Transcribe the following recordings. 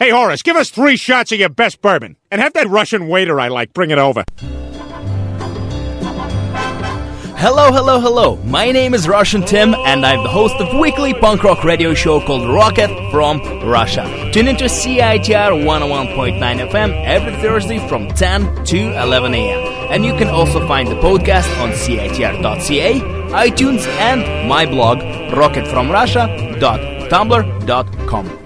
Hey, Horace, give us 3 shots of your best bourbon. And have that Russian waiter I like bring it over. Hello, hello, hello. My name is Russian Tim, and I'm the host of weekly punk rock radio show called Rocket from Russia. Tune into CITR 101.9 FM every Thursday from 10 to 11 a.m. And you can also find the podcast on CITR.ca, iTunes, and my blog, rocketfromrussia.tumblr.com.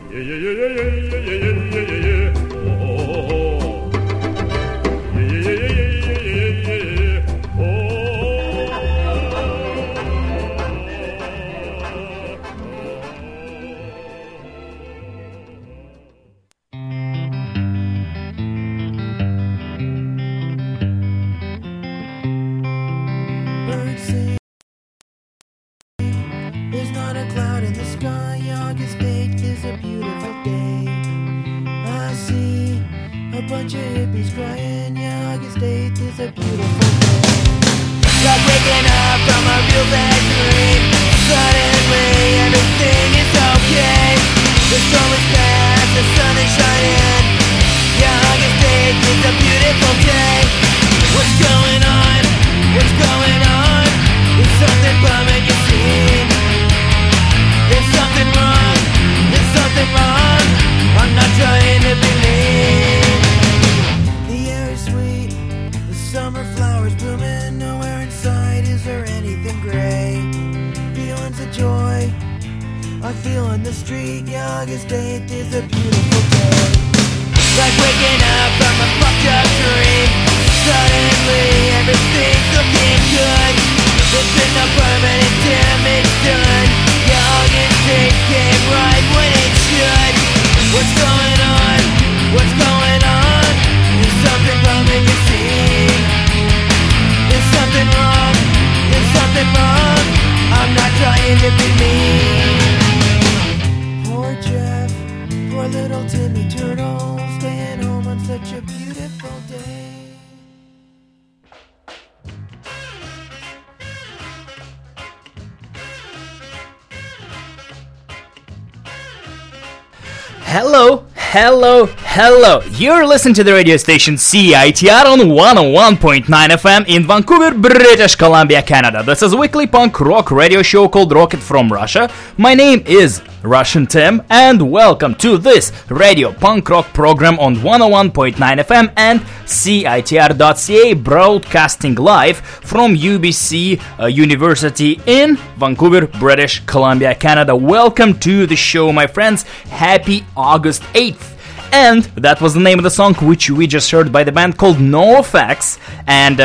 Hello, you're listening to the radio station CITR on 101.9 FM in Vancouver, British Columbia, Canada. This is a weekly punk rock radio show called Rocket from Russia. My name is Russian Tim, and welcome to this radio punk rock program on 101.9 FM and CITR.ca, broadcasting live from UBC University in Vancouver, British Columbia, Canada. Welcome to the show, my friends. Happy August 8th. And that was the name of the song which we just heard by the band called NOFX. And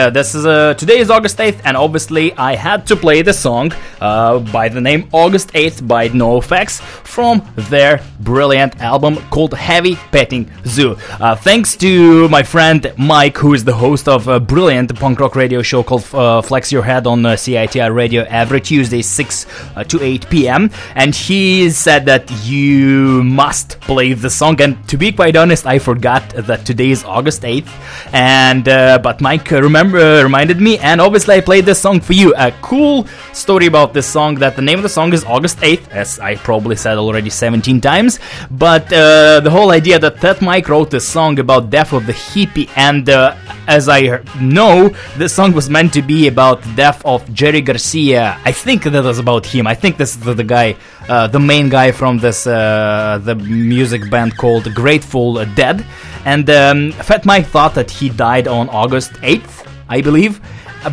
today is August 8th, and obviously I had to play the song by the name August 8th by NOFX from their brilliant album called Heavy Petting Zoo. Thanks to my friend Mike, who is the host of a brilliant punk rock radio show called Flex Your Head on CITR Radio every Tuesday 6 to 8 p.m. And he said that you must play the song, and to be quite honest, I forgot that today is August 8th, and but Mike reminded me, and obviously I played this song for you. A cool story about this song, that the name of the song is August 8th, as I probably said already 17 times, but the whole idea that Mike wrote this song about death of the hippie, and as I know, this song was meant to be about the death of Jerry Garcia. I think that was about him. I think this is the guy, the main guy from this the music band called Great Dead, and Fat Mike thought that he died on August 8th, I believe,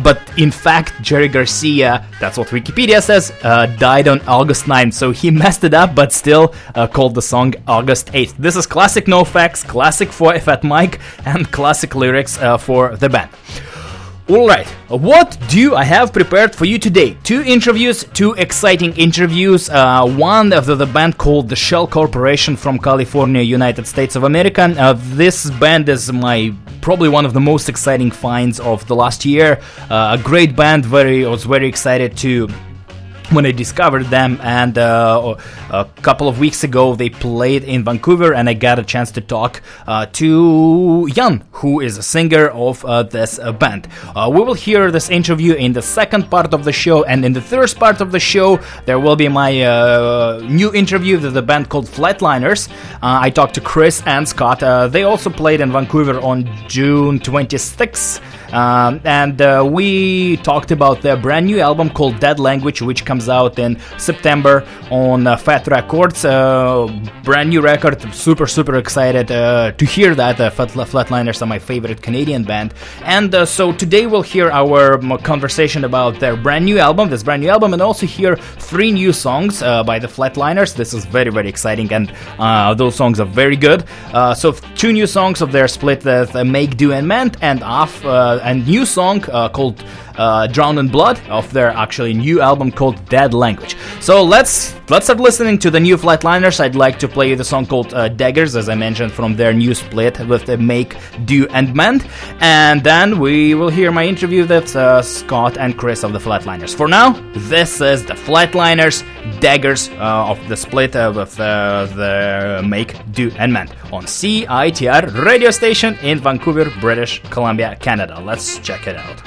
but in fact Jerry Garcia, that's what Wikipedia says, died on August 9th, so he messed it up, but still called the song August 8th. This is classic NoFX, classic for Fat Mike, and classic lyrics for the band. Alright, what do I have prepared for you today? 2 exciting interviews, one of the band called The Shell Corporation from California, United States of America. This band is probably one of the most exciting finds of the last year. A great band, I was very excited to when I discovered them, and a couple of weeks ago they played in Vancouver, and I got a chance to talk to Jan, who is a singer of this band. We will hear this interview in the second part of the show, and in the first part of the show there will be my new interview with the band called Flatliners. I talked to Chris and Scott. They also played in Vancouver on June 26th, and we talked about their brand new album called Dead Language, which comes out in September on Fat Wreck Chords. Brand new record. Super excited to hear that. Flatliners are my favorite Canadian band, and so today we'll hear our conversation about their brand new album, and also hear three new songs by the Flatliners. This is very exciting, and those songs are very good. So two new songs of their split with Make Do and Mend, and new song called Drown in Blood of their actually new album called Dead Language. So let's start listening to the new Flatliners. I'd like to play the song called Daggers, as I mentioned, from their new split with the Make, Do and Mend, and then we will hear my interview with Scott and Chris of the Flatliners. For now, this is the Flatliners, Daggers, of the split with the Make, Do and Mend on CITR radio station in Vancouver, British Columbia, Canada. Let's check it out.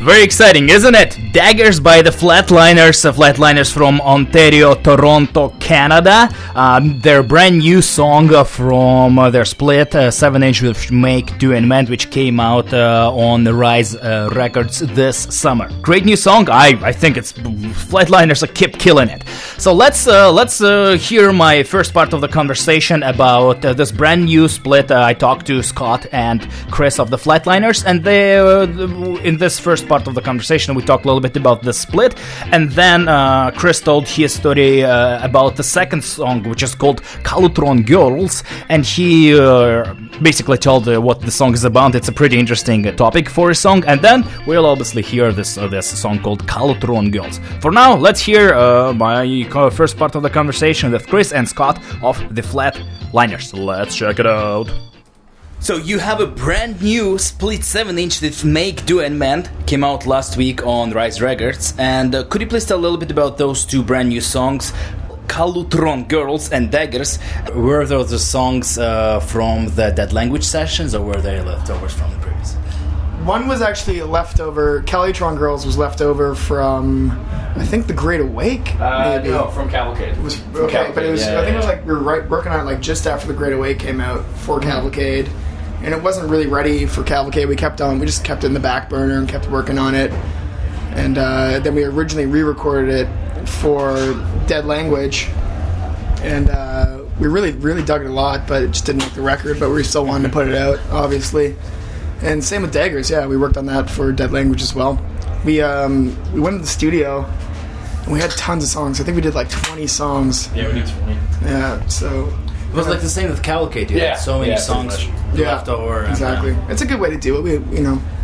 Very exciting, isn't it? Daggers by the Flatliners, from Ontario, Toronto, Canada. Their brand new song from their split, 7-inch with Make, Do and Mend, which came out on the Rise Records this summer. Great new song. I think it's Flatliners keep killing it. So let's hear my first part of the conversation about this brand new split. I talked to Scott and Chris of the Flatliners, and they in this first part of the conversation we talked a little bit about the split, and then Chris told his story about the second song, which is called Calutron Girls, and he basically told what the song is about. It's a pretty interesting topic for a song. And then we'll obviously hear this song called Calutron Girls. For now, let's hear my first part of the conversation with Chris and Scott of The Flatliners. Let's check it out. So you have a brand new split 7-inch that Make Do and Mend came out last week on Rise Records, and could you please tell a little bit about those two brand new songs, Calutron Girls and Daggers? Were those the songs from the Dead Language sessions, or were they leftovers from the previous? One was actually a leftover. Calutron Girls was leftover from, I think, The Great Awake. Maybe. No, from Cavalcade. It was from okay, Cavalcade, but it was. Yeah, I think it was like we were working on it like just after The Great Awake came out for Cavalcade. And it wasn't really ready for Cavalcade. We just kept it in the back burner and kept working on it. And then we originally re-recorded it for Dead Language. And we really, really dug it a lot, but it just didn't make the record. But we still wanted to put it out, obviously. And same with Daggers, yeah. We worked on that for Dead Language as well. We went to the studio, and we had tons of songs. I think we did like 20 songs. Yeah, we did 20. Yeah, so... It was like the same with Cavalcade, dude. Yeah, so many songs left over. Exactly. It's a good way to do it.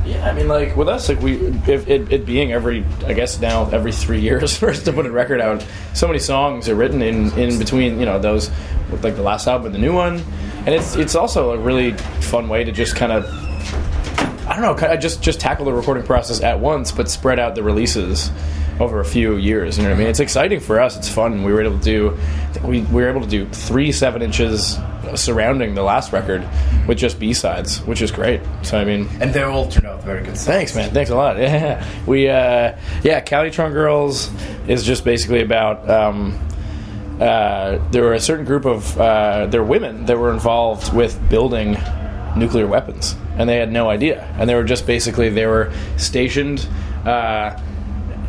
Yeah, I mean, like with us, like it being every 3 years for us to put a record out. So many songs are written in between, those with like the last album and the new one, and it's also a really fun way to just kind of. I don't know, just tackle the recording process at once, but spread out the releases over a few years, you know what I mean? It's exciting for us, it's fun. We were able to do, three 7-inches surrounding the last record with just B-sides, which is great. So, I mean... And they all turned out very good songs. Thanks, man. Thanks a lot. Yeah. Calutron Girls is just basically about... there were a certain group of... there were women that were involved with building nuclear weapons, and they had no idea. And they were just basically... They were stationed...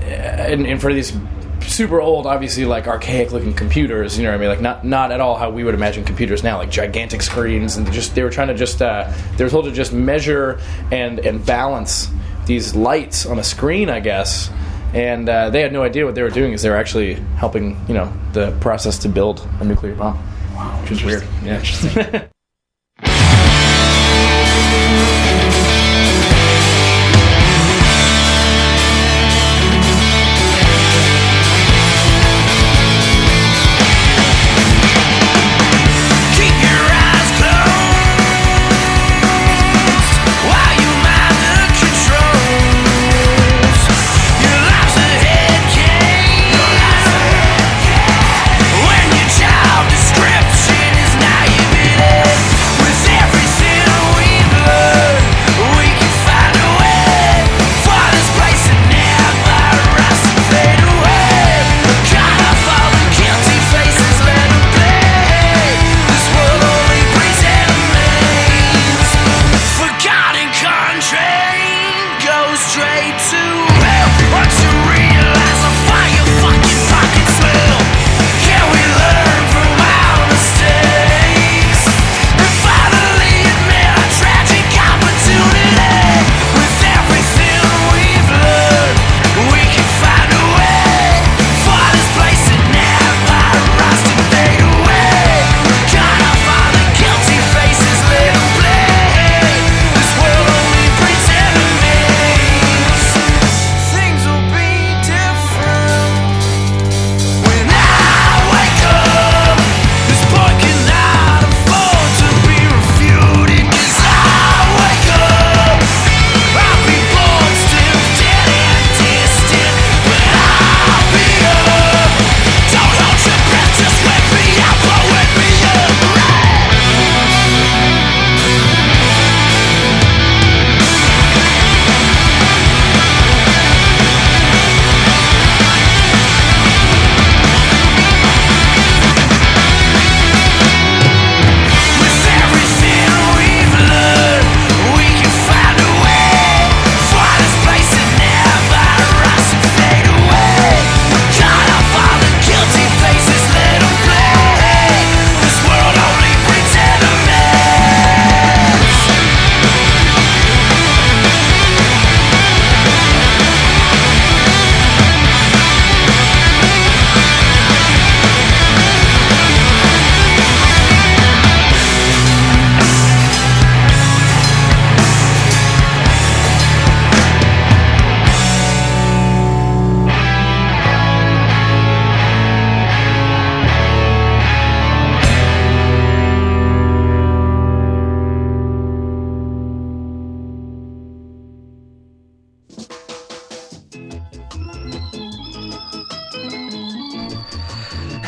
in front of these super old, obviously, like, archaic-looking computers, you know what I mean? Like, not at all how we would imagine computers now, like gigantic screens, and they were trying to just, they were told to just measure and balance these lights on a screen, I guess, and they had no idea what they were doing, because they were actually helping, the process to build a nuclear bomb. Wow. Which is weird. Yeah, interesting.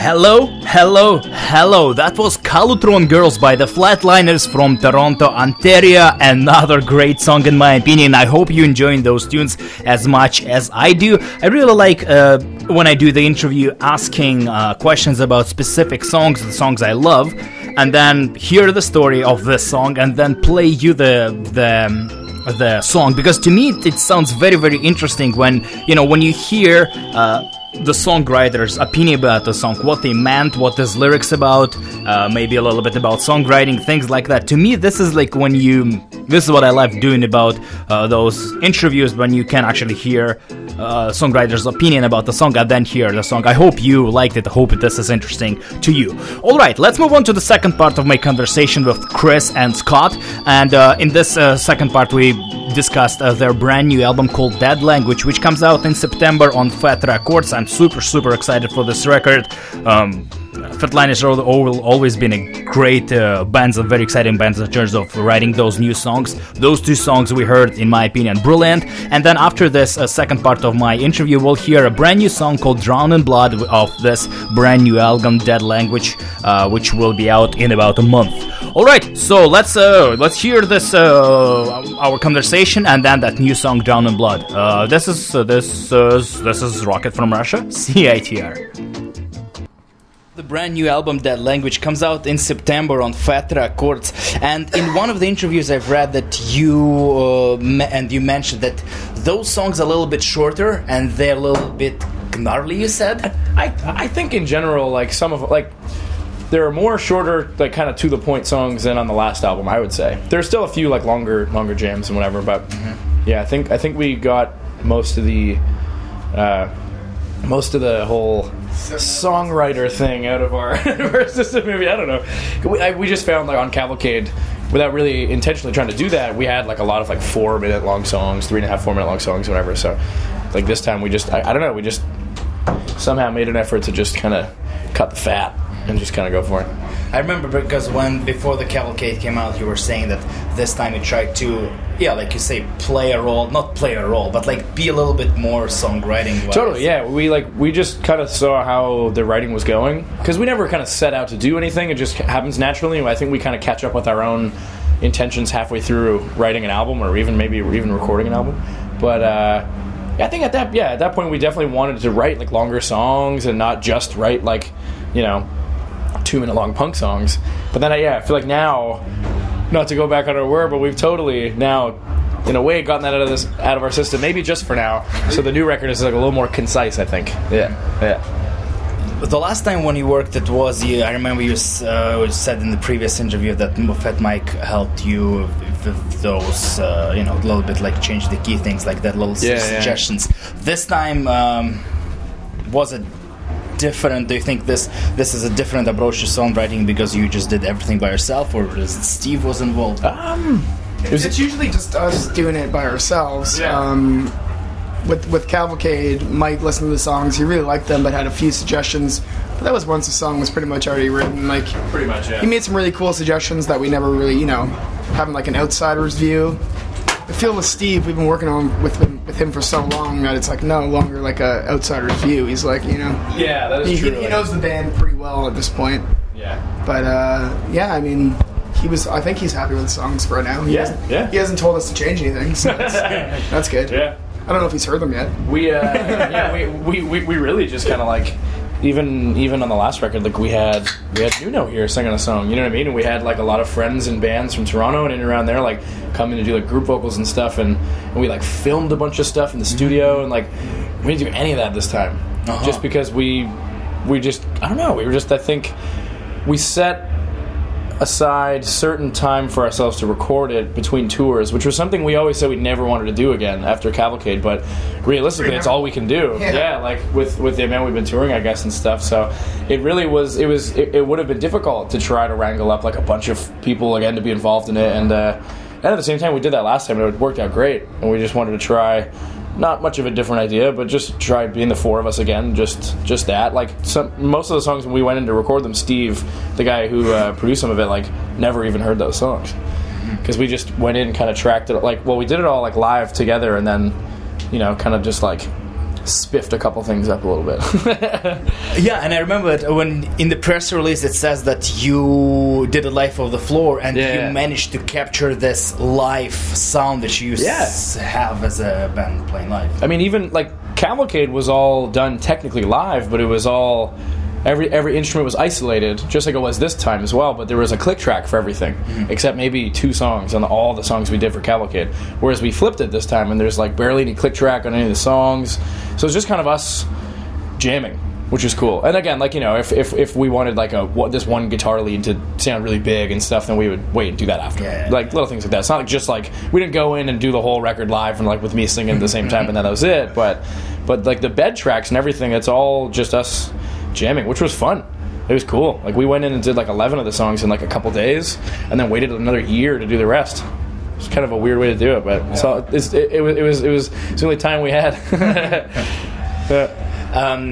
Hello, that was Calutron Girls by The Flatliners from Toronto, Ontario. Another great song in my opinion. I hope you enjoying those tunes as much as I do. I really like when I do the interview asking questions about specific songs, the songs I love, and then hear the story of this song and then play you the song, because to me it sounds very, very interesting when, you know, when you hear the songwriter's opinion about the song, what they meant, what this lyrics about, maybe a little bit about songwriting, things like that. To me, this is like when you, this is what I love doing about those interviews, when you can actually hear songwriter's opinion about the song and then hear the song. I hope you liked it. I hope this is interesting to you. Alright, let's move on to the second part of my conversation with Chris and Scott. And in this second part, we discussed their brand new album called Dead Language, which comes out in September on Fat Wreck Chords. I'm super excited for this record. Flatliners have always been a great band, a very exciting band in terms of writing those new songs. Those two songs we heard, in my opinion, brilliant. And then after this second part of my interview, we'll hear a brand new song called Drown in Blood of this brand new album, Dead Language, which will be out in about a month. Alright, so let's hear this, our conversation, and then that new song, Drown in Blood. This is Rocket from Russia, CITR. The brand new album, Dead Language, comes out in September on Fat Wreck Chords. And in one of the interviews I've read that you mentioned that those songs are a little bit shorter and they're a little bit gnarly, you said? I think in general, like, some of, like, there are more shorter, like, kind of to the point songs than on the last album, I would say. There's still a few, like, longer jams and whatever, but yeah, I think we got most of the whole songwriter thing out of our system, maybe. I don't know. We just found, like, on Cavalcade, without really intentionally trying to do that, we had, like, a lot of, like, 4-minute long songs, whatever. So, like, this time we just, I don't know, we just somehow made an effort to just kind of cut the fat and just kind of go for it. I remember, because before the Cavalcade came out, you were saying that this time you tried to, yeah, like you say, not play a role, but like be a little bit more songwriting-wise. Totally, yeah. We just kind of saw how the writing was going, because we never kind of set out to do anything. It just happens naturally. I think we kind of catch up with our own intentions halfway through writing an album, or even maybe even recording an album. But I think at that point we definitely wanted to write, like, longer songs and not just write, like, you know, 2-minute long punk songs. But then I feel like now, not to go back on our word, but we've totally now, in a way, gotten that out of our system, maybe just for now. So the new record is, like, a little more concise, I think. Yeah. The last time when you worked, it was, I remember you said in the previous interview that Fat Mike helped you with those, a little bit, like, change the key things, like that, little suggestions. Yeah. This time, was it different? Do you think this is a different approach to songwriting because you just did everything by yourself, or is it Steve was involved? It's usually just us doing it by ourselves. Yeah. With Cavalcade, Mike listened to the songs. He really liked them, but had a few suggestions. But that was once the song was pretty much already written. Like, pretty much, yeah. He made some really cool suggestions that we never really, having, like, an outsider's view. I feel with Steve, we've been working on with him for so long that it's, like, no longer like a outsider's view. He's like, yeah, that is true. He knows the band pretty well at this point. Yeah. But I think he's happy with the songs for right now. He hasn't told us to change anything, so that's good. Yeah. I don't know if he's heard them yet. We we really just kind of, like, even on the last record, like, we had Nuno here singing a song, you know what I mean? And we had, like, a lot of friends and bands from Toronto and in and around there, like, coming to do, like, group vocals and stuff, and we, like, filmed a bunch of stuff in the studio, and, like, we didn't do any of that this time. Uh-huh. Just because we set aside certain time for ourselves to record it between tours, which was something we always said we never wanted to do again after Cavalcade, but realistically it's all we can do. Yeah, like, with the amount we've been touring, I guess, and stuff. So it really was, it would have been difficult to try to wrangle up, like, a bunch of people again to be involved in it, and at the same time we did that last time and it worked out great, and we just wanted to try not much of a different idea, but just try being the four of us again, just that. Like, most of the songs when we went in to record them, Steve, the guy who produced some of it, like, never even heard those songs. Because we just went in and kind of tracked it. Like, well, we did it all, like, live together, and then, kind of just, like, spiffed a couple things up a little bit. Yeah, and I remember that when in the press release it says that you did a live of the floor, and you managed to capture this live sound that you have as a band playing live. I mean, even like Cavalcade was all done technically live, but it was all every instrument was isolated, just like it was this time as well, but there was a click track for everything, except maybe two songs on all the songs we did for Cavalcade, whereas we flipped it this time and there's like barely any click track on any of the songs, so it's just kind of us jamming, which is cool. And again, like, you know, if we wanted like this one guitar lead to sound really big and stuff, then we would wait and do that after, like little things like that. It's not just like we didn't go in and do the whole record live and like with me singing at the same time and that was it, but like the bed tracks and everything, it's all just us jamming, which was fun. It was cool. Like we went in and did like 11 of the songs in like a couple days, and then waited another year to do the rest. It's kind of a weird way to do it, but so it was the only time we had.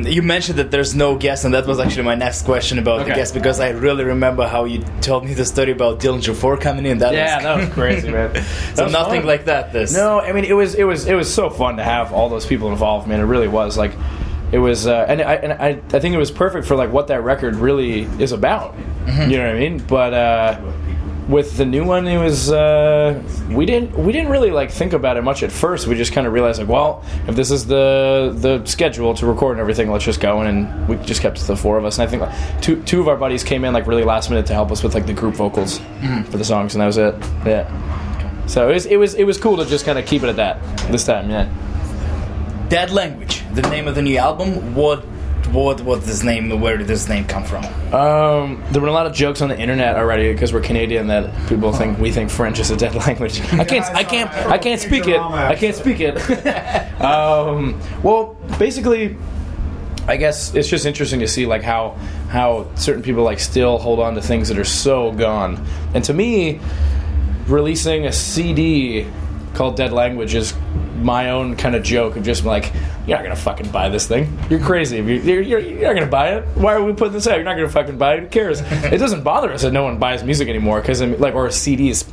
You mentioned that there's no guest, and that was actually my next question about the guest, because I really remember how you told me the story about Dylan Jaffour coming in. That was crazy, man. So nothing fun like that. No, I mean it was so fun to have all those people involved, man. It really was like. It was, and I think it was perfect for like what that record really is about. Mm-hmm. You know what I mean? But with the new one, it was we didn't really like think about it much at first. We just kind of realized like, well, if this is the schedule to record and everything, let's just go in, and we just kept the four of us. And I think like, two of our buddies came in like really last minute to help us with like the group vocals for the songs, and that was it. Yeah. Okay. So it was cool to just kind of keep it at that this time. Yeah. Dead Language, the name of the new album. What's this name? Where did this name come from? There were a lot of jokes on the internet already because we're Canadian that people think we think French is a dead language. I can't speak it. I can't speak it. Well, basically, I guess it's just interesting to see like how certain people like still hold on to things that are so gone. And to me, releasing a CD called Dead Language is my own kind of joke of just like, you're not gonna fucking buy this thing. You're crazy. You're not gonna buy it. Why are we putting this out? You're not gonna fucking buy it. Who cares? It doesn't bother us that no one buys music anymore, because like, or CDs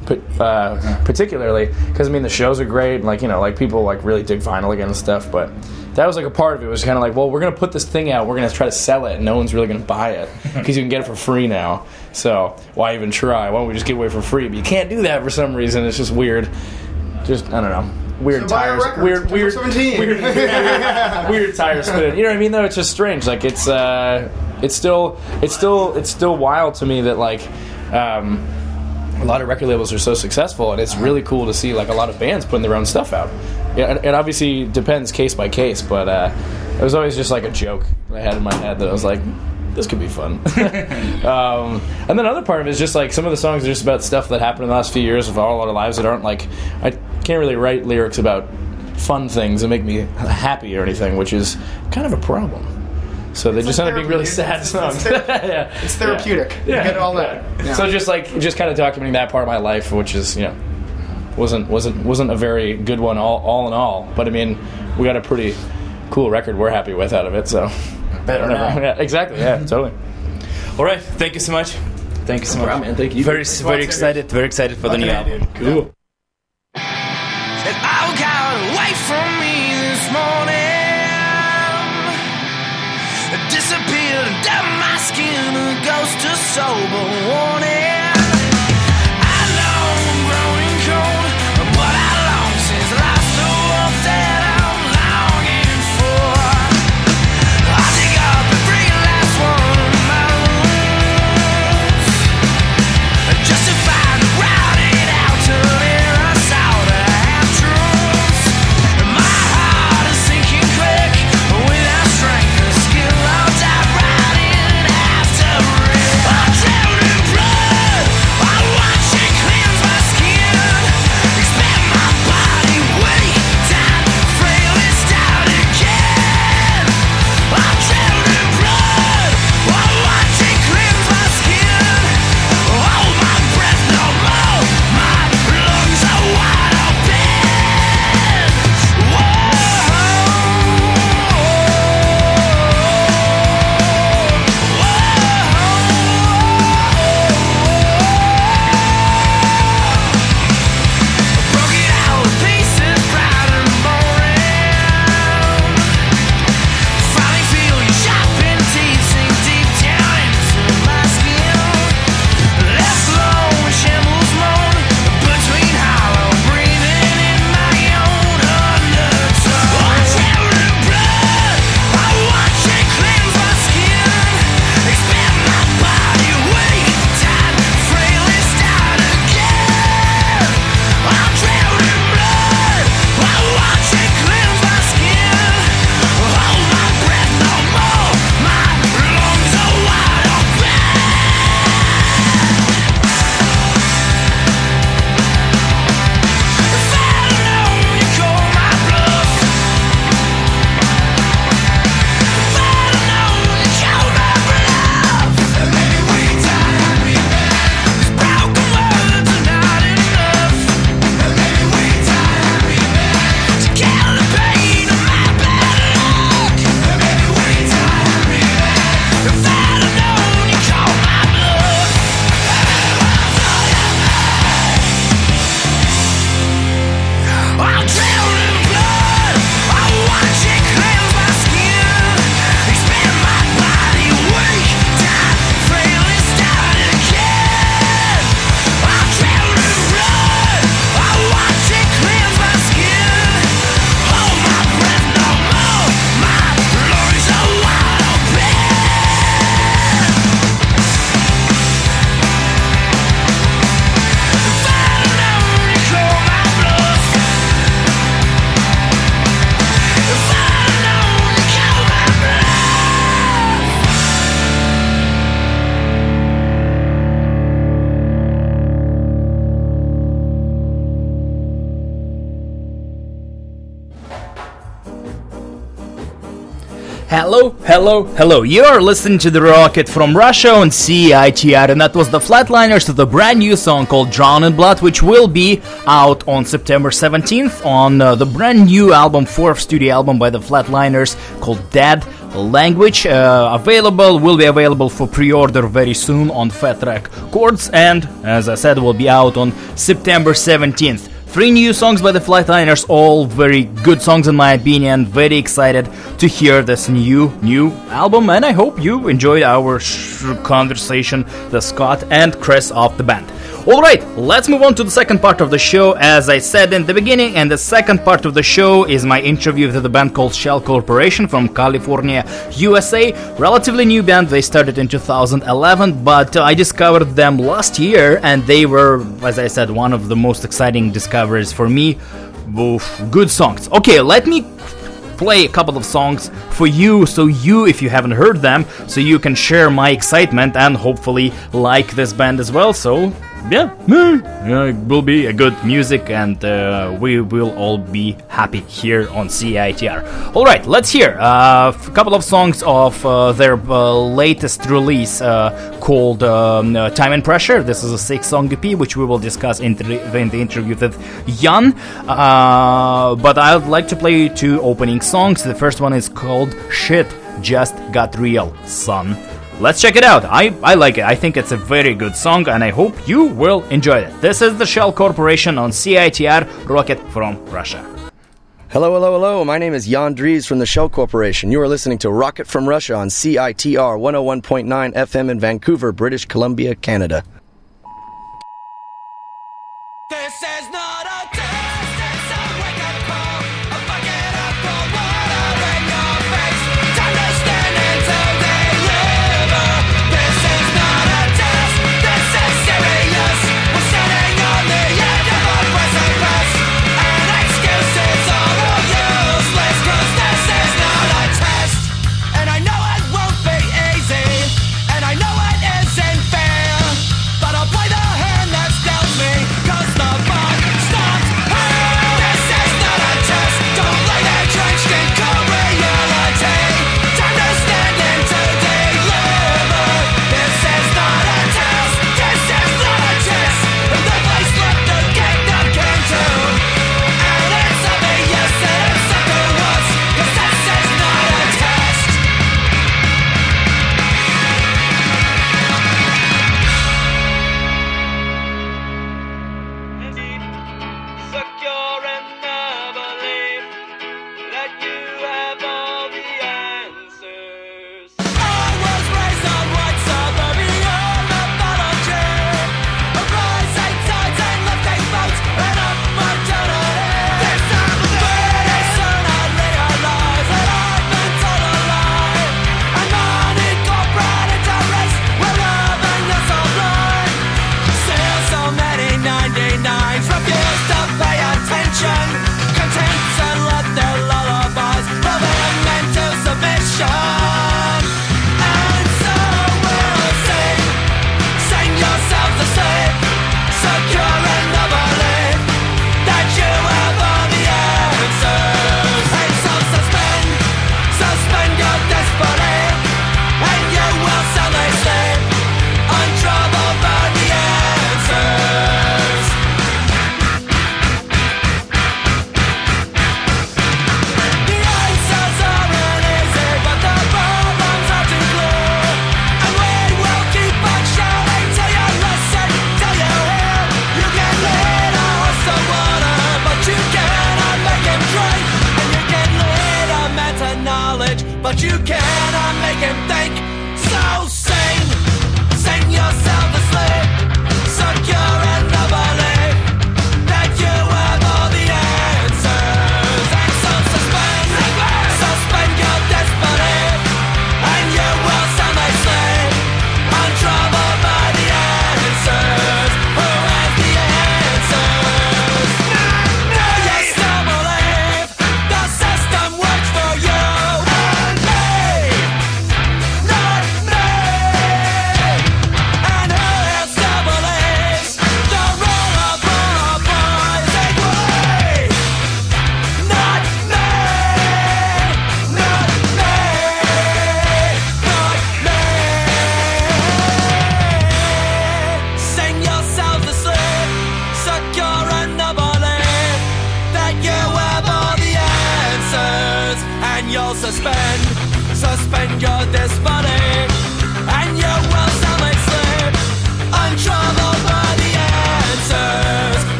particularly, because I mean the shows are great, and like, you know, like people like really dig vinyl again and stuff. But that was like a part of it. It was kind of like, well, we're gonna put this thing out. We're gonna try to sell it, and no one's really gonna buy it because you can get it for free now. So why even try? Why don't we just give away for free? But you can't do that for some reason. It's just weird. Just I don't know. Weird tires, weird tire spin. You know what I mean? Though it's just strange. Like it's still wild to me that like a lot of record labels are so successful, and it's really cool to see like a lot of bands putting their own stuff out. Yeah, it obviously depends case by case, but it was always just like a joke that I had in my head that I was like, this could be fun. And then another part of it is just like some of the songs are just about stuff that happened in the last few years of all our lives that aren't like I can't really write lyrics about fun things that make me happy or anything, which is kind of a problem. So they just end up being really sad songs. It's therapeutic. Yeah. You get all that. Yeah. So just kind of documenting that part of my life, which is, you know, wasn't a very good one all in all. But I mean, we got a pretty cool record we're happy with out of it. So better now. Yeah, exactly. Yeah, totally. All right. Thank you so much. Thank you so much, man. Thank you. Very excited. Very excited for the new album. Cool. Yeah. And I got away from me this morning. It disappeared down my skin, a ghost of sober warning. I know I'm growing cold, but how long since life's the world that I'm longing for? I dig up every last one of my wounds, just to find a routed out to strength, the skill of that riding after it. Hello. You are listening to The Rocket from Russia on CITR, and that was The Flatliners with a brand new song called Drown in Blood, which will be out on September 17th on the brand new album, fourth studio album by The Flatliners called Dead Language. Will be available for pre-order very soon on Fat Wreck Chords, and as I said, will be out on September 17th. 3 new songs by the Flatliners, all very good songs in my opinion. Very excited to hear this new album, and I hope you enjoyed our conversation with Scott and Chris of the band. Alright, let's move on to the second part of the show, as I said in the beginning, and the second part of the show is my interview with the band called Shell Corporation from California, USA. Relatively new band, they started in 2011, but I discovered them last year, and they were, as I said, one of the most exciting discoveries for me. Oof, good songs. Okay, let me play a couple of songs for you, so you, if you haven't heard them, so you can share my excitement and hopefully like this band as well. So yeah, it will be a good music, and we will all be happy here on CITR. Alright, let's hear a couple of songs of their latest release called Time and Pressure. This is a 6-song EP, which we will discuss in the interview with Jan. But I would like to play 2 opening songs. The first one is called Shit Just Got Real, Son. Let's check it out. I like it. I think it's a very good song, and I hope you will enjoy it. This is The Shell Corporation on CITR, Rocket from Russia. Hello. My name is Jan Dries from The Shell Corporation. You are listening to Rocket from Russia on CITR 101.9 FM in Vancouver, British Columbia, Canada.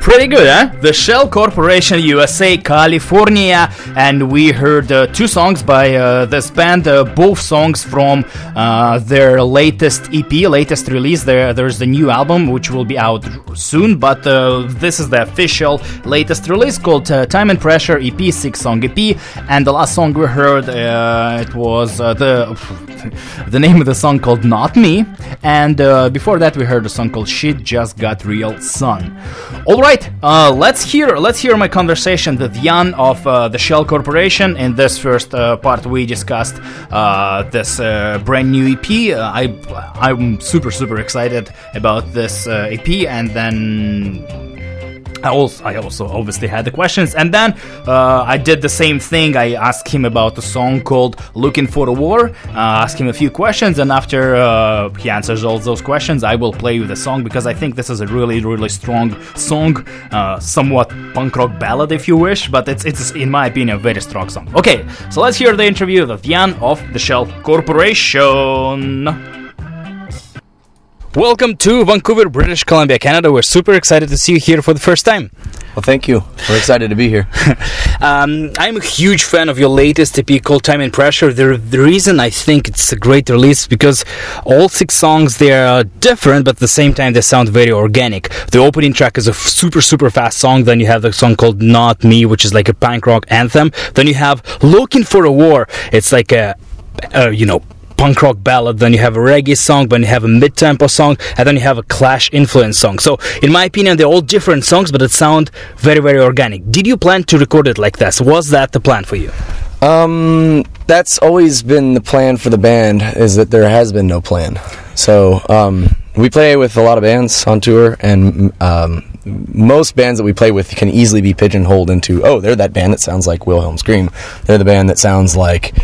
Pretty good, huh? The Shell Corporation, USA, California, and we heard two songs by this band, both songs from their latest EP, latest release. There's the new album, which will be out soon, but this is the official latest release called Time and Pressure EP, 6-song EP, and the last song we heard, it was the name of the song called Not Me, and before that we heard a song called Shit Just Got Real, Son. Alright! Let's hear my conversation with Jan of The Shell Corporation. In this first part, we discussed this brand new EP. I'm super excited about this EP, and then I also obviously had the questions, and then I did the same thing. I asked him about a song called Looking for a War, asked him a few questions, and after he answers all those questions, I will play you the song, because I think this is a really strong song, somewhat punk rock ballad if you wish, but it's in my opinion a very strong song. Okay, so let's hear the interview with Jan of The Shell Corporation. Welcome to Vancouver, British Columbia, Canada. We're super excited to see you here for the first time. Well, thank you. We're excited to be here. I'm a huge fan of your latest EP called Time and Pressure. The reason I think it's a great release is because all 6 songs, they are different, but at the same time they sound very organic. The opening track is a super fast song. Then you have the song called Not Me, which is like a punk rock anthem. Then you have Looking for a War. It's like a punk rock ballad. Then you have a reggae song, then you have a mid-tempo song, and then you have a Clash influence song. So in my opinion, they're all different songs, but it sounds very organic. Did you plan to record it like this? Was that the plan for you? That's always been the plan for the band, is that there has been no plan. So we play with a lot of bands on tour, and most bands that we play with can easily be pigeonholed into, oh, they're that band that sounds like Wilhelm Scream. They're the band that sounds like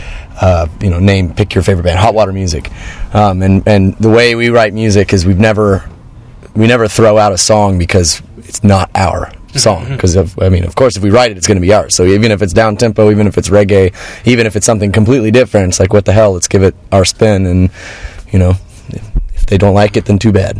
pick your favorite band, Hot Water Music. And the way we write music is we never throw out a song because it's not our song. Because of course, if we write it, it's going to be ours. So even if it's down tempo, even if it's reggae, even if it's something completely different, it's like, what the hell? Let's give it our spin, and if they don't like it, then too bad.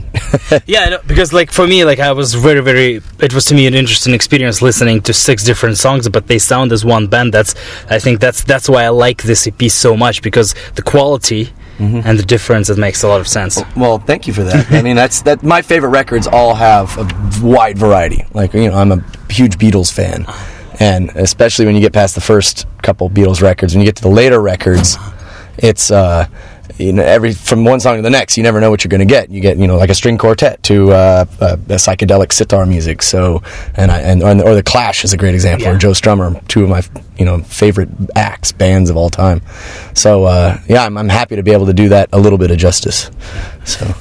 Yeah, because for me, I was very it was to me an interesting experience listening to 6 different songs, but they sound as one band. I think that's why I like this EP so much, because the quality and the difference, it makes a lot of sense. Well, thank you for that. I mean, that's my favorite records all have a wide variety. I'm a huge Beatles fan, and especially when you get past the first couple Beatles records, when you get to the later records, it's every from one song to the next, you never know what you're going to get. You get a string quartet to a psychedelic sitar music. So or the Clash is a great example, or Joe Strummer, two of my favorite bands of all time. So I'm happy to be able to do that a little bit of justice. So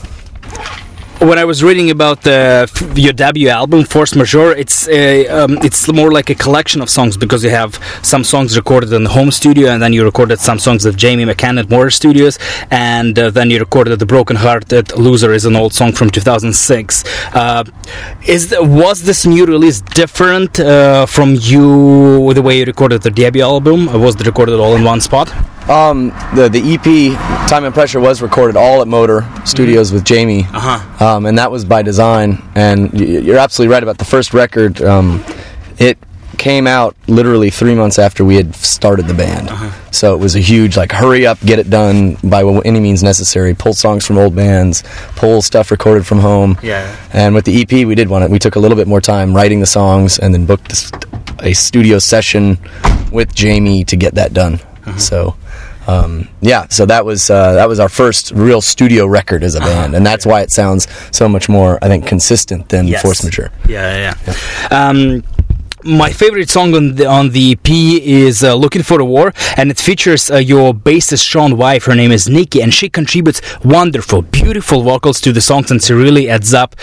when I was reading about your debut album, Force Majeure, it's more like a collection of songs, because you have some songs recorded in the home studio, and then you recorded some songs with Jamie McCann at Moore Studios, and then you recorded The Broken Hearted Loser is an old song from 2006. Was this new release different from the way you recorded the debut album? Was it recorded all in one spot? The EP, Time and Pressure, was recorded all at Motor Studios with Jamie. And that was by design. And you're absolutely right about the first record. It came out literally 3 months after we had started the band. So it was a huge, hurry up, get it done by any means necessary. Pull songs from old bands, pull stuff recorded from home. Yeah. And with the EP, we took a little bit more time writing the songs, and then booked a studio session with Jamie to get that done. So so that was our first real studio record as a band, and that's why it sounds so much more, I think, consistent than Force Majeure. My favorite song on the EP is Looking for a War, and it features your bassist Sean wife. Her name is Nikki, and she contributes wonderful, beautiful vocals to the songs, and she really adds up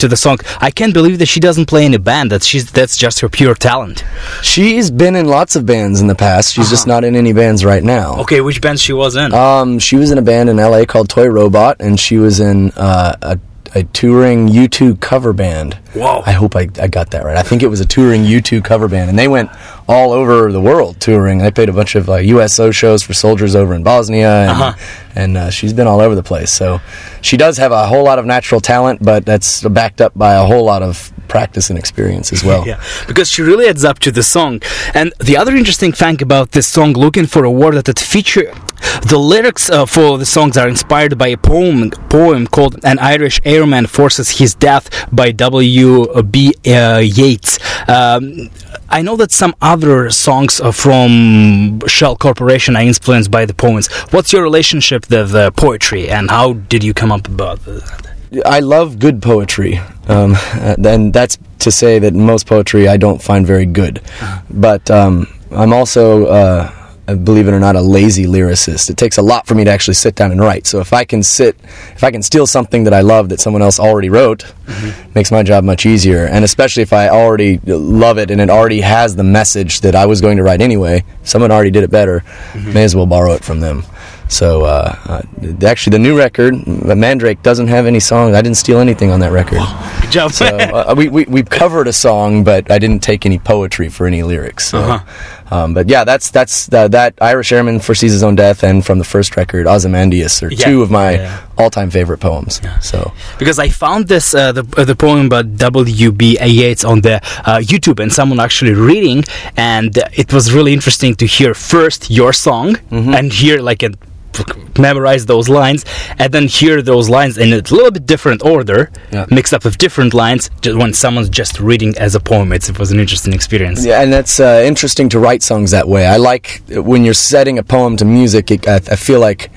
to the song. I can't believe that she doesn't play in a band. That's just her pure talent. She's been in lots of bands in the past. She's just not in any bands right now. Okay, which band she was in? She was in a band in LA called Toy Robot, and she was in a touring U2 cover band. Whoa! I hope I got that right. I think it was a touring U2 cover band, and they went all over the world touring. They played a bunch of USO shows for soldiers over in Bosnia, and she's been all over the place. So she does have a whole lot of natural talent, but that's backed up by a whole lot of practice and experience as well. Yeah, because she really adds up to the song. And the other interesting fact about this song, Looking for a War, that it features the lyrics for the songs are inspired by a poem called An Irish Airman Forces His Death by W.B. Yeats. I know that some other songs from Shell Corporation are influenced by the poems. What's your relationship with poetry, and how did you come up about that? I love good poetry, and that's to say that most poetry I don't find very good. But I'm also, believe it or not, a lazy lyricist. It takes a lot for me to actually sit down and write. So if I can steal something that I love that someone else already wrote, mm-hmm. makes my job much easier. And especially if I already love it and it already has the message that I was going to write anyway, someone already did it better, mm-hmm. may as well borrow it from them. So, actually, the new record, Mandrake, doesn't have any songs. I didn't steal anything on that record. Good job. So, we covered a song, but I didn't take any poetry for any lyrics. So. Uh-huh. But yeah, that Irish Airman Foresees His Own Death, and from the first record, Ozymandias, are two of my all-time favorite poems. Yeah. So because I found this the poem by W.B. Yeats on the YouTube, and someone actually reading, and it was really interesting to hear first your song, mm-hmm. and hear like a memorize those lines and then hear those lines in a little bit different order, mixed up with different lines when someone's just reading as a poem. It was an interesting experience. Yeah, and that's interesting to write songs that way. I like when you're setting a poem to music, I feel like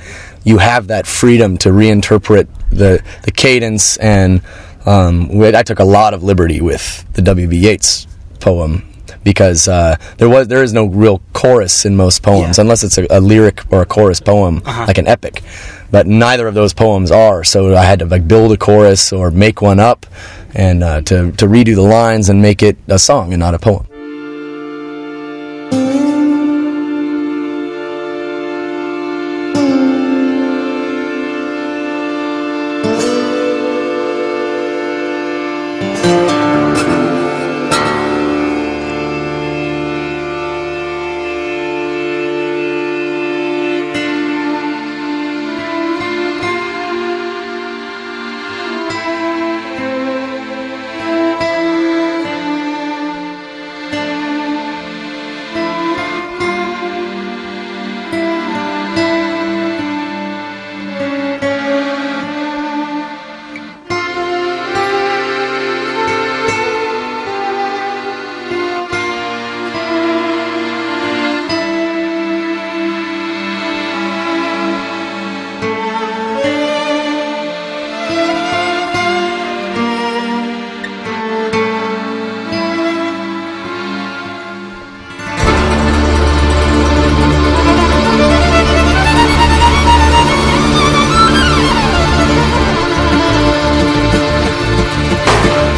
you have that freedom to reinterpret the cadence, and I took a lot of liberty with the W.B. Yeats poem, because there is no real chorus in most poems, unless it's a lyric or a chorus poem, like an epic. But neither of those poems are, so I had to build a chorus or make one up, and to redo the lines and make it a song and not a poem.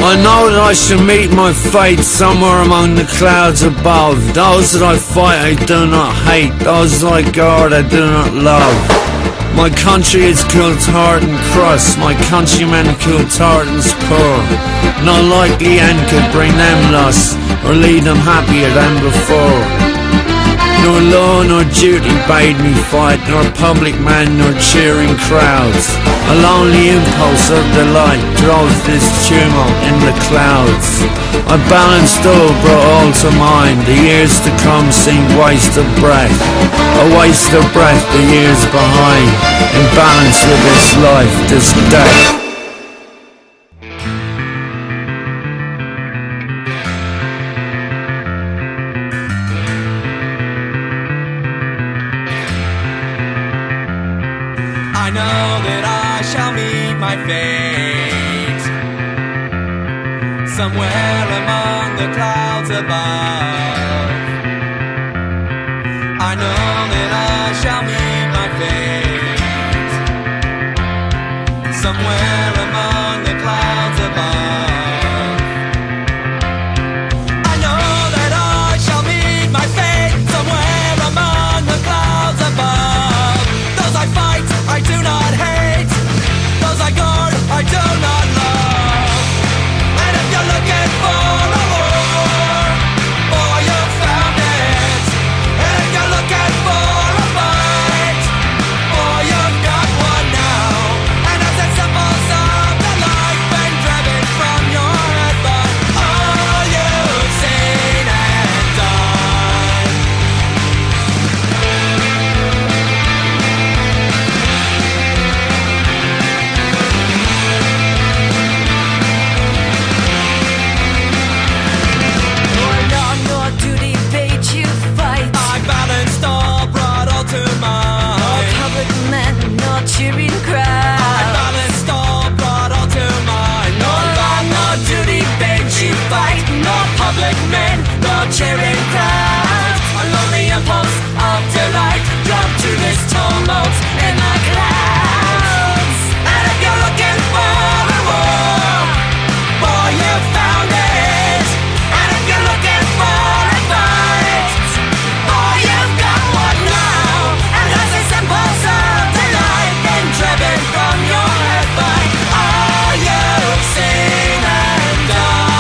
I know that I should meet my fate somewhere among the clouds above. Those that I fight I do not hate, those that I guard I do not love. My country is Calutron Girls, my countrymen Calutron's poor. No likely end could bring them loss, or leave them happier than before. Nor law nor duty bade me fight, nor public man nor cheering crowds. A lonely impulse of delight drove this tumult in the clouds. I balanced all, brought all to mind. The years to come seemed waste of breath, a waste of breath the years behind, in balance with this life, this death. Somewhere among the clouds above, I know that I shall meet my fate. Somewhere among the clouds above, I know that I shall meet my fate. Somewhere among the clouds above, those I fight, I do not hate. Those I guard, I do not love. Looking for a war, for your cheering crowd. I'm only a pulse of delight, dropped to this tumult in the clouds. And if you're looking for a war, boy, you found it. And if you're looking for a fight, boy, you've got one now. And has this impulse of delight been driven from your head by all you've seen and done?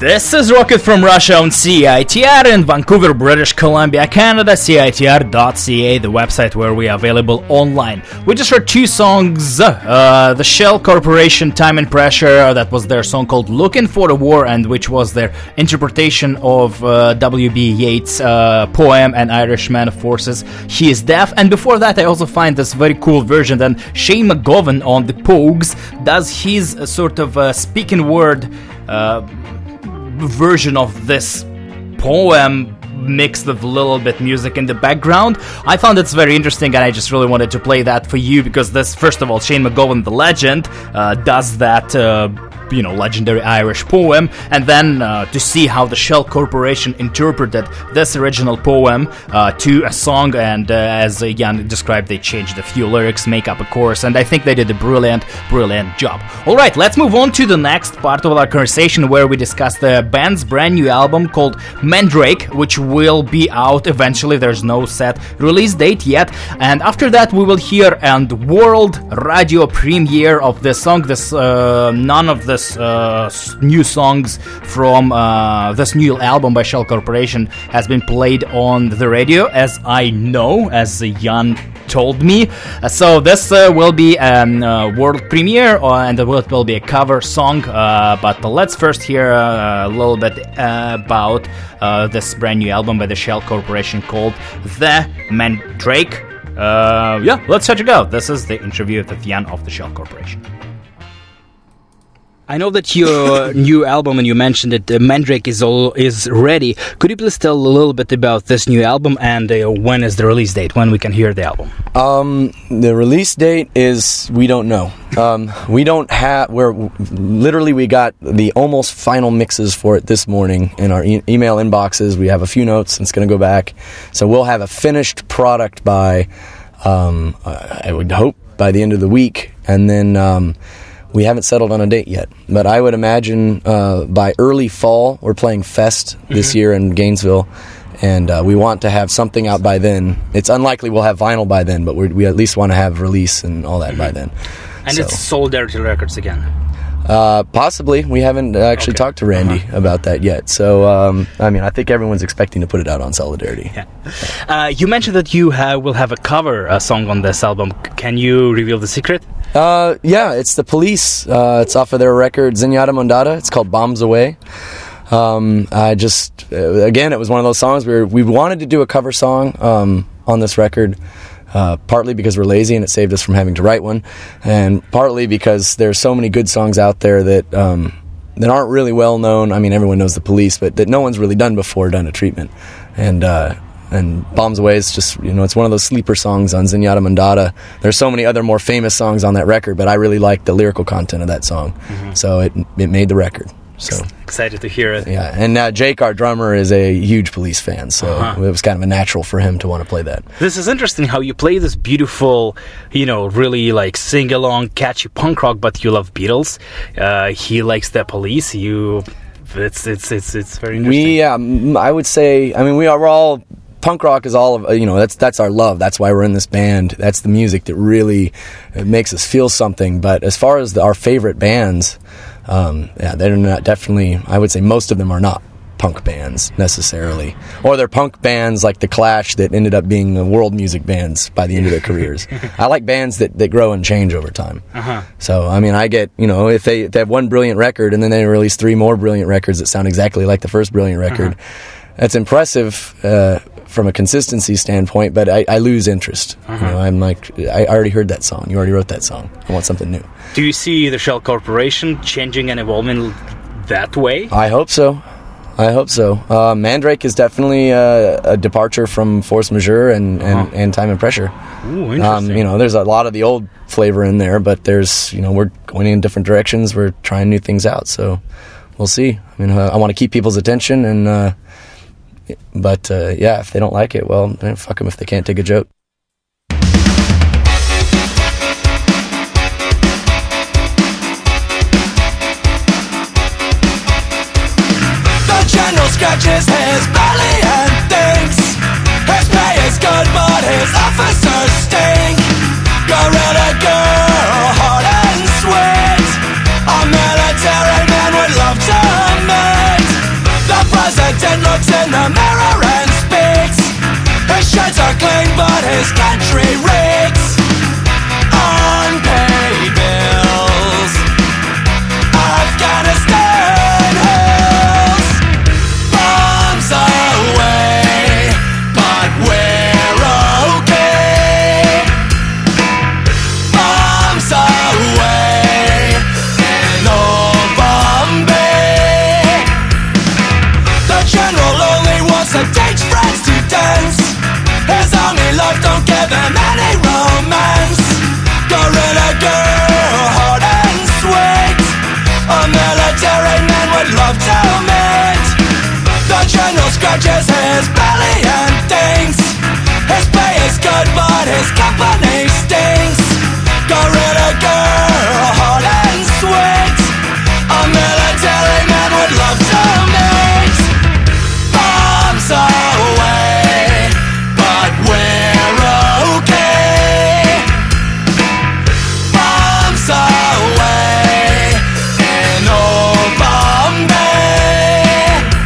This is Rocket from Russia on CITR in Vancouver, British Columbia, Canada, CITR.ca, the website where we are available online. We just heard two songs, The Shell Corporation, Time and Pressure, that was their song called Looking for a War, and which was their interpretation of W.B. Yeats' poem, An Irish Man of Forces, He is Deaf. And before that, I also find this very cool version that Shane McGowan on the Pogues does his sort of spoken word version of this poem mixed with a little bit music in the background. I found it's very interesting, and I just really wanted to play that for you because this, first of all, Shane McGowan, the legend, does that legendary Irish poem, and then to see how the Shell Corporation interpreted this original poem to a song, and as Jan described, they changed a few lyrics, make up a chorus, and I think they did a brilliant job. Alright, let's move on to the next part of our conversation where we discuss the band's brand new album called Mandrake, which will be out eventually. There's no set release date yet, and after that we will hear a world radio premiere of this song. This none of the new songs from this new album by Shell Corporation has been played on the radio, as I know, as Jan told me. So this will be a world premiere, and it will be a cover song, but let's first hear a little bit about this brand new album by the Shell Corporation called The Mandrake. Let's check it out. This is the interview with Jan of the Shell Corporation. I know that your new album, and you mentioned that Mandrake is ready. Could you please tell a little bit about this new album, and when is the release date, when we can hear the album? The release date is, we don't know. We got the almost final mixes for it this morning in our email inboxes. We have a few notes, and it's going to go back. So we'll have a finished product by, I would hope, by the end of the week, and then... we haven't settled on a date yet, but I would imagine by early fall. We're playing Fest this year in Gainesville, and we want to have something out by then. It's unlikely we'll have vinyl by then, but we at least want to have release and all that by then. And so. It's sold out to Records again? Possibly. We haven't actually talked to Randy about that yet. So, I think everyone's expecting to put it out on Solidarity. Yeah. You mentioned that you will have a cover song on this album. Can you reveal the secret? It's The Police. It's off of their record Zenyatta Mondata. It's called Bombs Away. It was one of those songs where we wanted to do a cover song on this record. Partly because we're lazy and it saved us from having to write one, and partly because there's so many good songs out there that that aren't really well known. I mean, everyone knows The Police, but that no one's really done before, done a treatment. And Bombs Away is just, you know, it's one of those sleeper songs on Zenyatta Mandata. There's so many other more famous songs on that record, but I really like the lyrical content of that song. Mm-hmm. So it made the record. So excited to hear it. Yeah, and Jake, our drummer, is a huge Police fan, so uh-huh. It was kind of a natural for him to want to play that. This is interesting how you play this beautiful, you know, really like sing-along, catchy punk rock, but you love Beatles. He likes The Police. It's very interesting. I would say, I mean, we're all... Punk rock is all of, you know, that's our love. That's why we're in this band. That's the music that really makes us feel something. But as far as our favorite bands, they're not definitely, I would say most of them are not punk bands necessarily. Or they're punk bands like The Clash that ended up being world music bands by the end of their careers. I like bands that grow and change over time. Uh-huh. So, I mean, I get, you know, if they have one brilliant record and then they release three more brilliant records that sound exactly like the first brilliant record, uh-huh. That's impressive, from a consistency standpoint, but I lose interest. Uh-huh. You know, I'm like, I already heard that song. You already wrote that song. I want something new. Do you see The Shell Corporation changing and evolving that way? I hope so. Mandrake is definitely a departure from Force Majeure and Time and Pressure. Ooh, interesting. You know, there's a lot of the old flavor in there, but there's, you know, we're going in different directions. We're trying new things out, so we'll see. I mean, I want to keep people's attention and... But if they don't like it, well, fuck them if they can't take a joke. The general scratches his belly and thinks his pay is good, but his officers stink. Gorilla girl, hot and sweet. A military man would love to meet. The president looks in the mirror and speaks. His shirts are clean, but his country reeks. Unpaid bills, Afghanistan hills. Bombs away, but we're okay. Bombs away, in old Bombay. The general and teach friends to dance. His only love don't give him any romance. Gorilla girl, hot and sweet. A military man would love to meet. The general scratches his belly and thinks his pay is good, but his company stinks. Gorilla girl, hot and sweet. A military man would love to meet. Bombs away, but we're okay. Bombs away in old Bombay.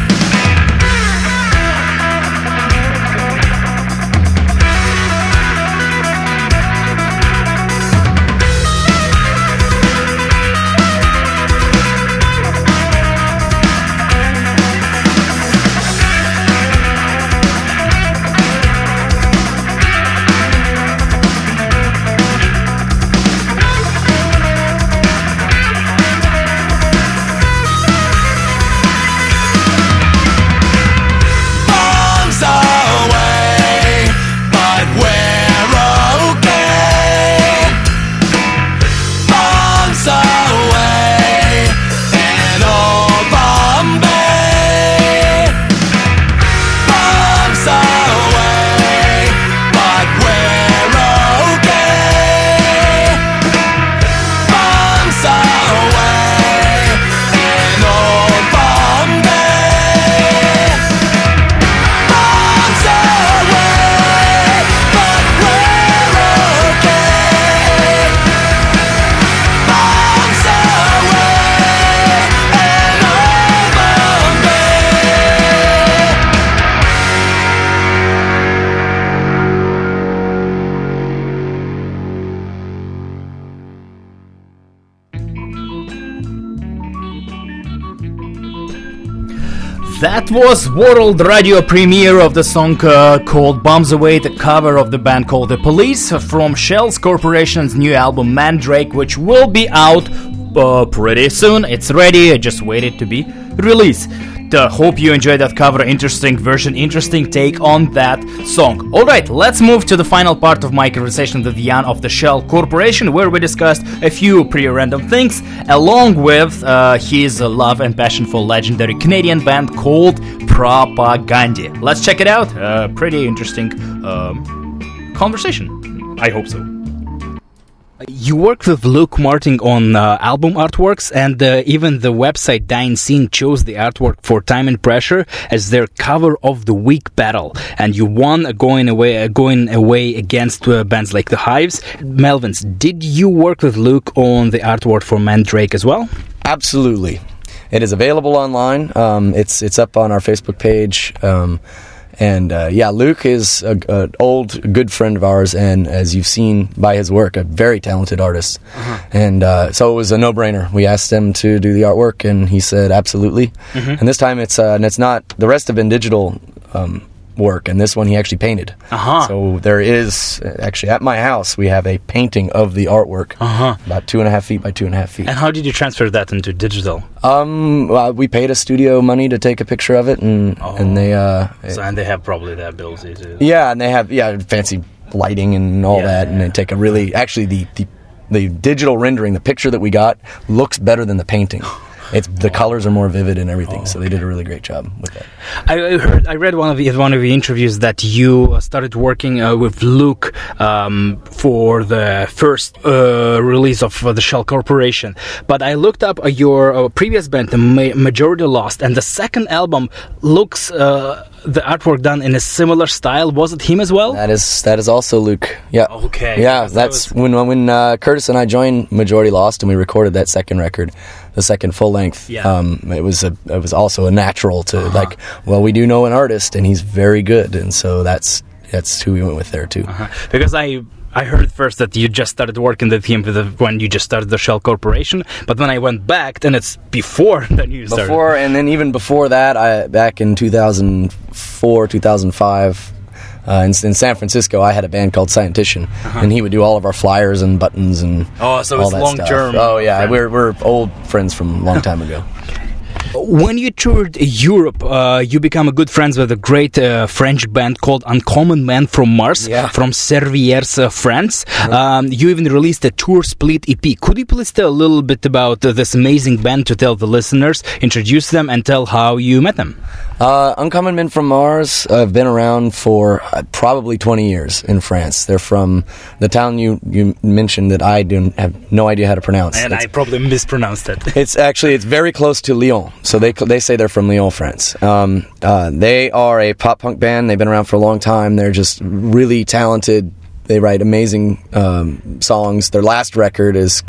That was world radio premiere of the song called Bombs Away, the cover of the band called The Police, from Shell Corporation's new album Mandrake, which will be out up pretty soon. It's ready. I just waited to be released. Hope you enjoyed that cover. Interesting version, interesting take on that song. Alright, let's move to the final part of my conversation with Jan of The Shell Corporation, where we discussed a few pretty random things, along with his love and passion for legendary Canadian band called Propagandhi. Let's check it out. Pretty interesting conversation. I hope so. You worked with Luke Martin on album artworks, and even the website Dying Scene chose the artwork for Time and Pressure as their cover of the week battle, and you won going away against bands like The Hives. Melvins, did you work with Luke on the artwork for Mandrake as well? Absolutely. It is available online. It's up on our Facebook page. And Luke is an old, good friend of ours, and as you've seen by his work, a very talented artist. Uh-huh. And so it was a no-brainer. We asked him to do the artwork, and he said absolutely. Mm-hmm. And this time it's not, the rest have been digital work, and this one he actually painted. Uh-huh. So there is, actually at my house, we have a painting of the artwork, uh-huh, about 2.5 feet by 2.5 feet. And how did you transfer that into digital? We paid a studio money to take a picture of it, and they... and they have probably the ability to... Yeah, and they have fancy lighting and all that, and they take a really... Actually, the digital rendering, the picture that we got, looks better than the painting. It's the colors are more vivid and everything, so they did a really great job with that. I read one of the interviews that you started working with Luke for the first release of The Shell Corporation. But I looked up your previous band, The Majority Lost, and the second album looks the artwork done in a similar style. Was it him as well? That is also Luke. Yeah. Okay. Yeah, that's when Curtis and I joined Majority Lost and we recorded that second record. The second full length. Yeah. It was also a natural to we do know an artist and he's very good, and so that's who we went with there too. Uh-huh. Because I heard first that you just started working with him when you just started The Shell Corporation, but when I went back, then it's before that you started. Before, and then even before that, back in 2004, 2005. In San Francisco, I had a band called Scientician, and he would do all of our flyers and buttons and all that long stuff. We're old friends from a long time ago. When you toured Europe, you became good friends with a great French band called Uncommon Men from Mars, from Servières, France. Mm-hmm. You even released a tour split EP. Could you please tell a little bit about this amazing band to tell the listeners, introduce them, and tell how you met them? Uncommon Men from Mars have been around for probably 20 years in France. They're from the town you mentioned that I have no idea how to pronounce. And I probably mispronounced it. It's very close to Lyon. So they say they're from Lyon, France. They are a pop punk band. They've been around for a long time. They're just really talented. They write amazing songs. Their last record is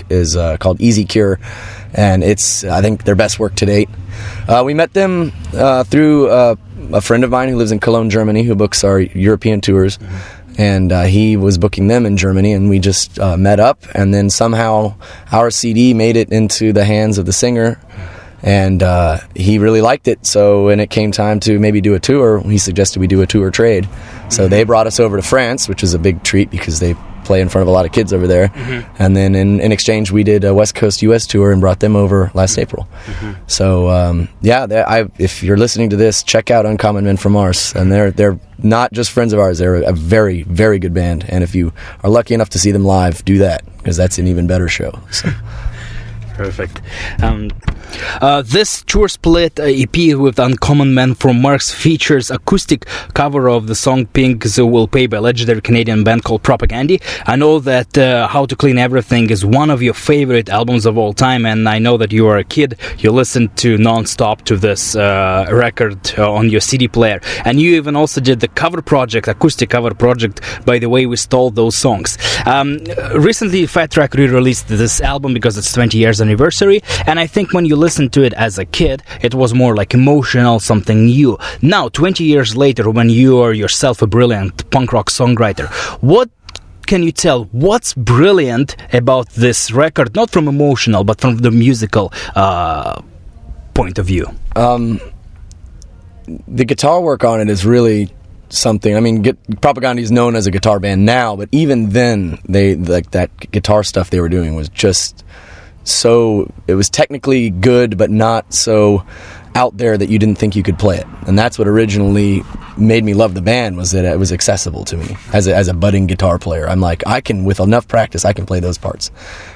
called Easy Cure, and it's, I think, their best work to date. We met them through a friend of mine who lives in Cologne, Germany, who books our European tours. Mm-hmm. And he was booking them in Germany, and we just met up, and then somehow our CD made it into the hands of the singer. And he really liked it, so when it came time to maybe do a tour, he suggested we do a tour trade. So they brought us over to France, which is a big treat because they play in front of a lot of kids over there. Mm-hmm. And then in exchange, we did a West Coast U.S. tour and brought them over last April. Mm-hmm. So, if you're listening to this, check out Uncommon Men from Mars. And they're not just friends of ours. They're a very, very good band. And if you are lucky enough to see them live, do that, because that's an even better show. So. Perfect. This tour split EP with Uncommon Men from Mars features acoustic cover of the song Pink So Will Pay by a legendary Canadian band called Propagandhi. I know that How to Clean Everything is one of your favorite albums of all time, and I know that you are a kid. You listened to non-stop to this record on your CD player, and you even also did the cover project, acoustic cover project, By the Way We Stole Those Songs. Recently Fat Wreck re-released this album because it's 20 years anniversary, and I think when you listen to it as a kid, it was more like emotional, something new. Now, 20 years later, when you are yourself a brilliant punk rock songwriter, what can you tell? What's brilliant about this record, not from emotional, but from the musical point of view? The guitar work on it is really something. I mean, Propagandhi is known as a guitar band now, but even then, that guitar stuff they were doing was just so it was technically good but not so out there that you didn't think you could play it. And that's what originally made me love the band, was that it was accessible to me as a budding guitar player. I'm like, I can, with enough practice, I can play those parts.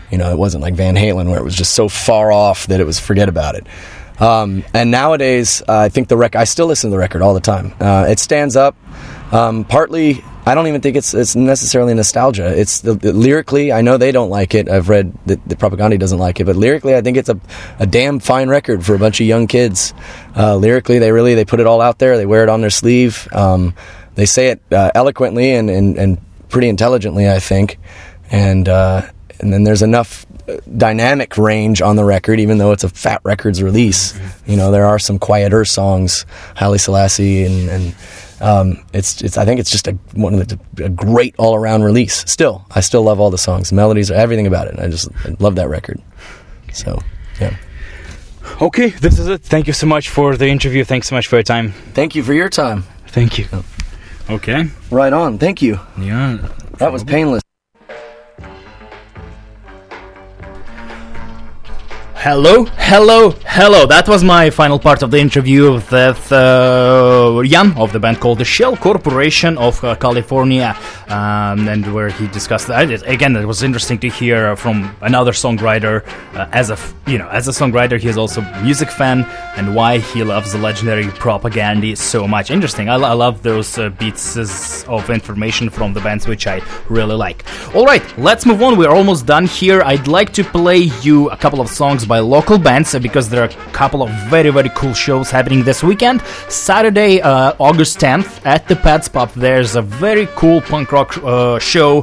You know, it wasn't like Van Halen where it was just so far off that it was forget about it. And nowadays, I think the record, I still listen to the record all the time. It stands up. Partly, I don't even think it's necessarily nostalgia. It's lyrically, I know they don't like it. I've read that Propagandhi doesn't like it, but lyrically, I think it's a damn fine record for a bunch of young kids. Lyrically, they put it all out there. They wear it on their sleeve. They say it eloquently and pretty intelligently, I think. And then there's enough dynamic range on the record, even though it's a Fat Records release. You know, there are some quieter songs, Haile Selassie, and it's. I think it's just a great all around release. Still, I still love all the songs, melodies, everything about it. I love that record. So, yeah. Okay, this is it. Thank you so much for the interview. Thanks so much for your time. Thank you for your time. Thank you. Okay. Right on. Thank you. Yeah. That was painless. Hello. That was my final part of the interview with Jan of the band called The Shell Corporation of California, and where he discussed that. Again, it was interesting to hear from another songwriter. As a songwriter, he is also a music fan, and why he loves the legendary Propagandhi so much. Interesting. I love those bits of information from the bands, which I really like. All right, let's move on. We're almost done here. I'd like to play you a couple of songs by local bands, because there are a couple of very, very cool shows happening this weekend. Saturday, August 10th, at the Pat's Pub, there's a very cool punk rock show.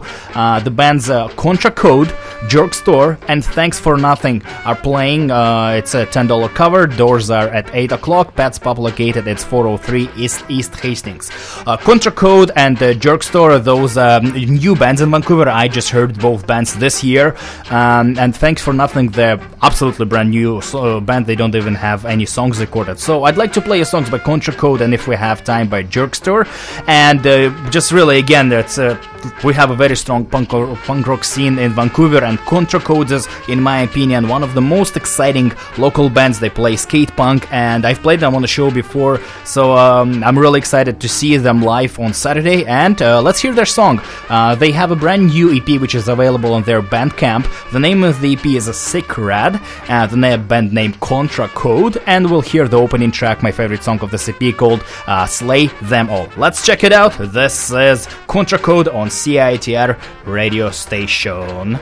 The bands Contra Code, Jerk Store, and Thanks for Nothing are playing. It's a $10 cover. Doors are at 8 o'clock. Pat's Pub located at 403 East Hastings. Contra Code and Jerk Store, those new bands in Vancouver. I just heard both bands this year. And Thanks for Nothing, they're absolutely brand new band. They don't even have any songs recorded. So I'd like to play songs by Contra Code, and if we have time, by Jerk Store. And just really, again, that's we have a very strong punk rock scene in Vancouver, and Contra Code is, in my opinion, one of the most exciting local bands. They play skate punk, and I've played them on the show before, so I'm really excited to see them live on Saturday. And let's hear their song. They have a brand new EP which is available on their Bandcamp. The name of the EP is A Sick Rad, and the band name Contra Code, and we'll hear the opening track, my favorite song of this EP, called Slay Them All. Let's check it out. This is Contra Code on CITR radio station.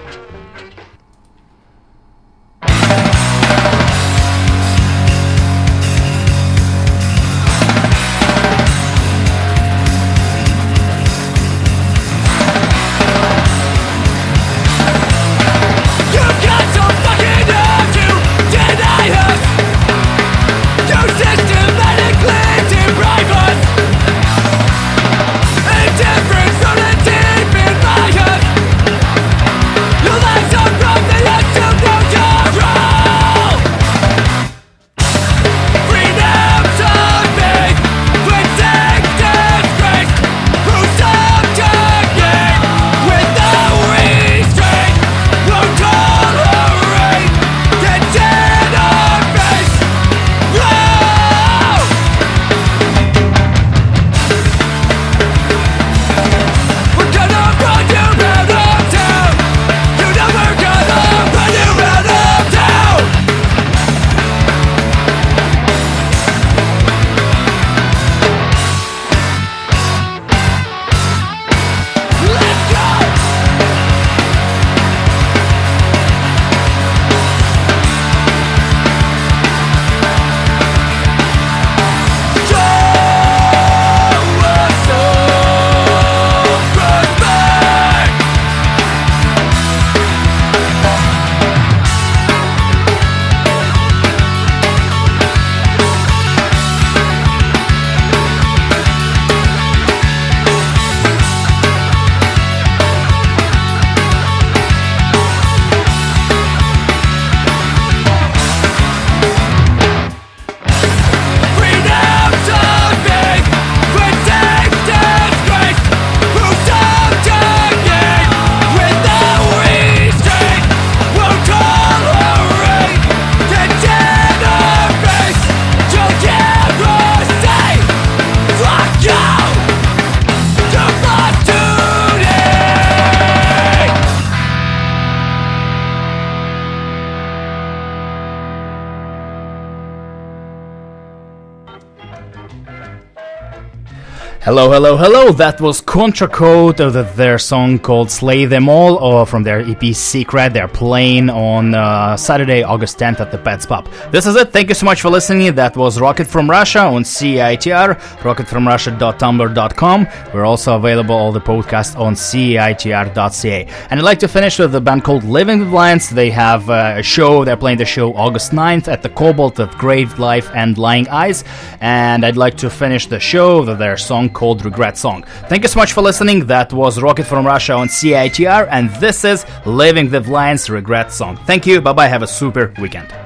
Hello, hello, hello, that was Contra Code, their song called Slay Them All, from their EP Secret. They're playing on Saturday, August 10th at the Pat's Pub. This is it, thank you so much for listening. That was Rocket from Russia on CITR, rocketfromrussia.tumblr.com. We're also available all the podcasts on CITR.ca. And I'd like to finish with a band called Living with Lions. They have a show, they're playing the show August 9th at the Cobalt at Grave Life and Lying Eyes. And I'd like to finish the show with their song called Regret Song. Thank you so much for listening. That was Rocket from Russia on CITR, and this is Living with Lions Regret Song. Thank you, bye bye, have a super weekend.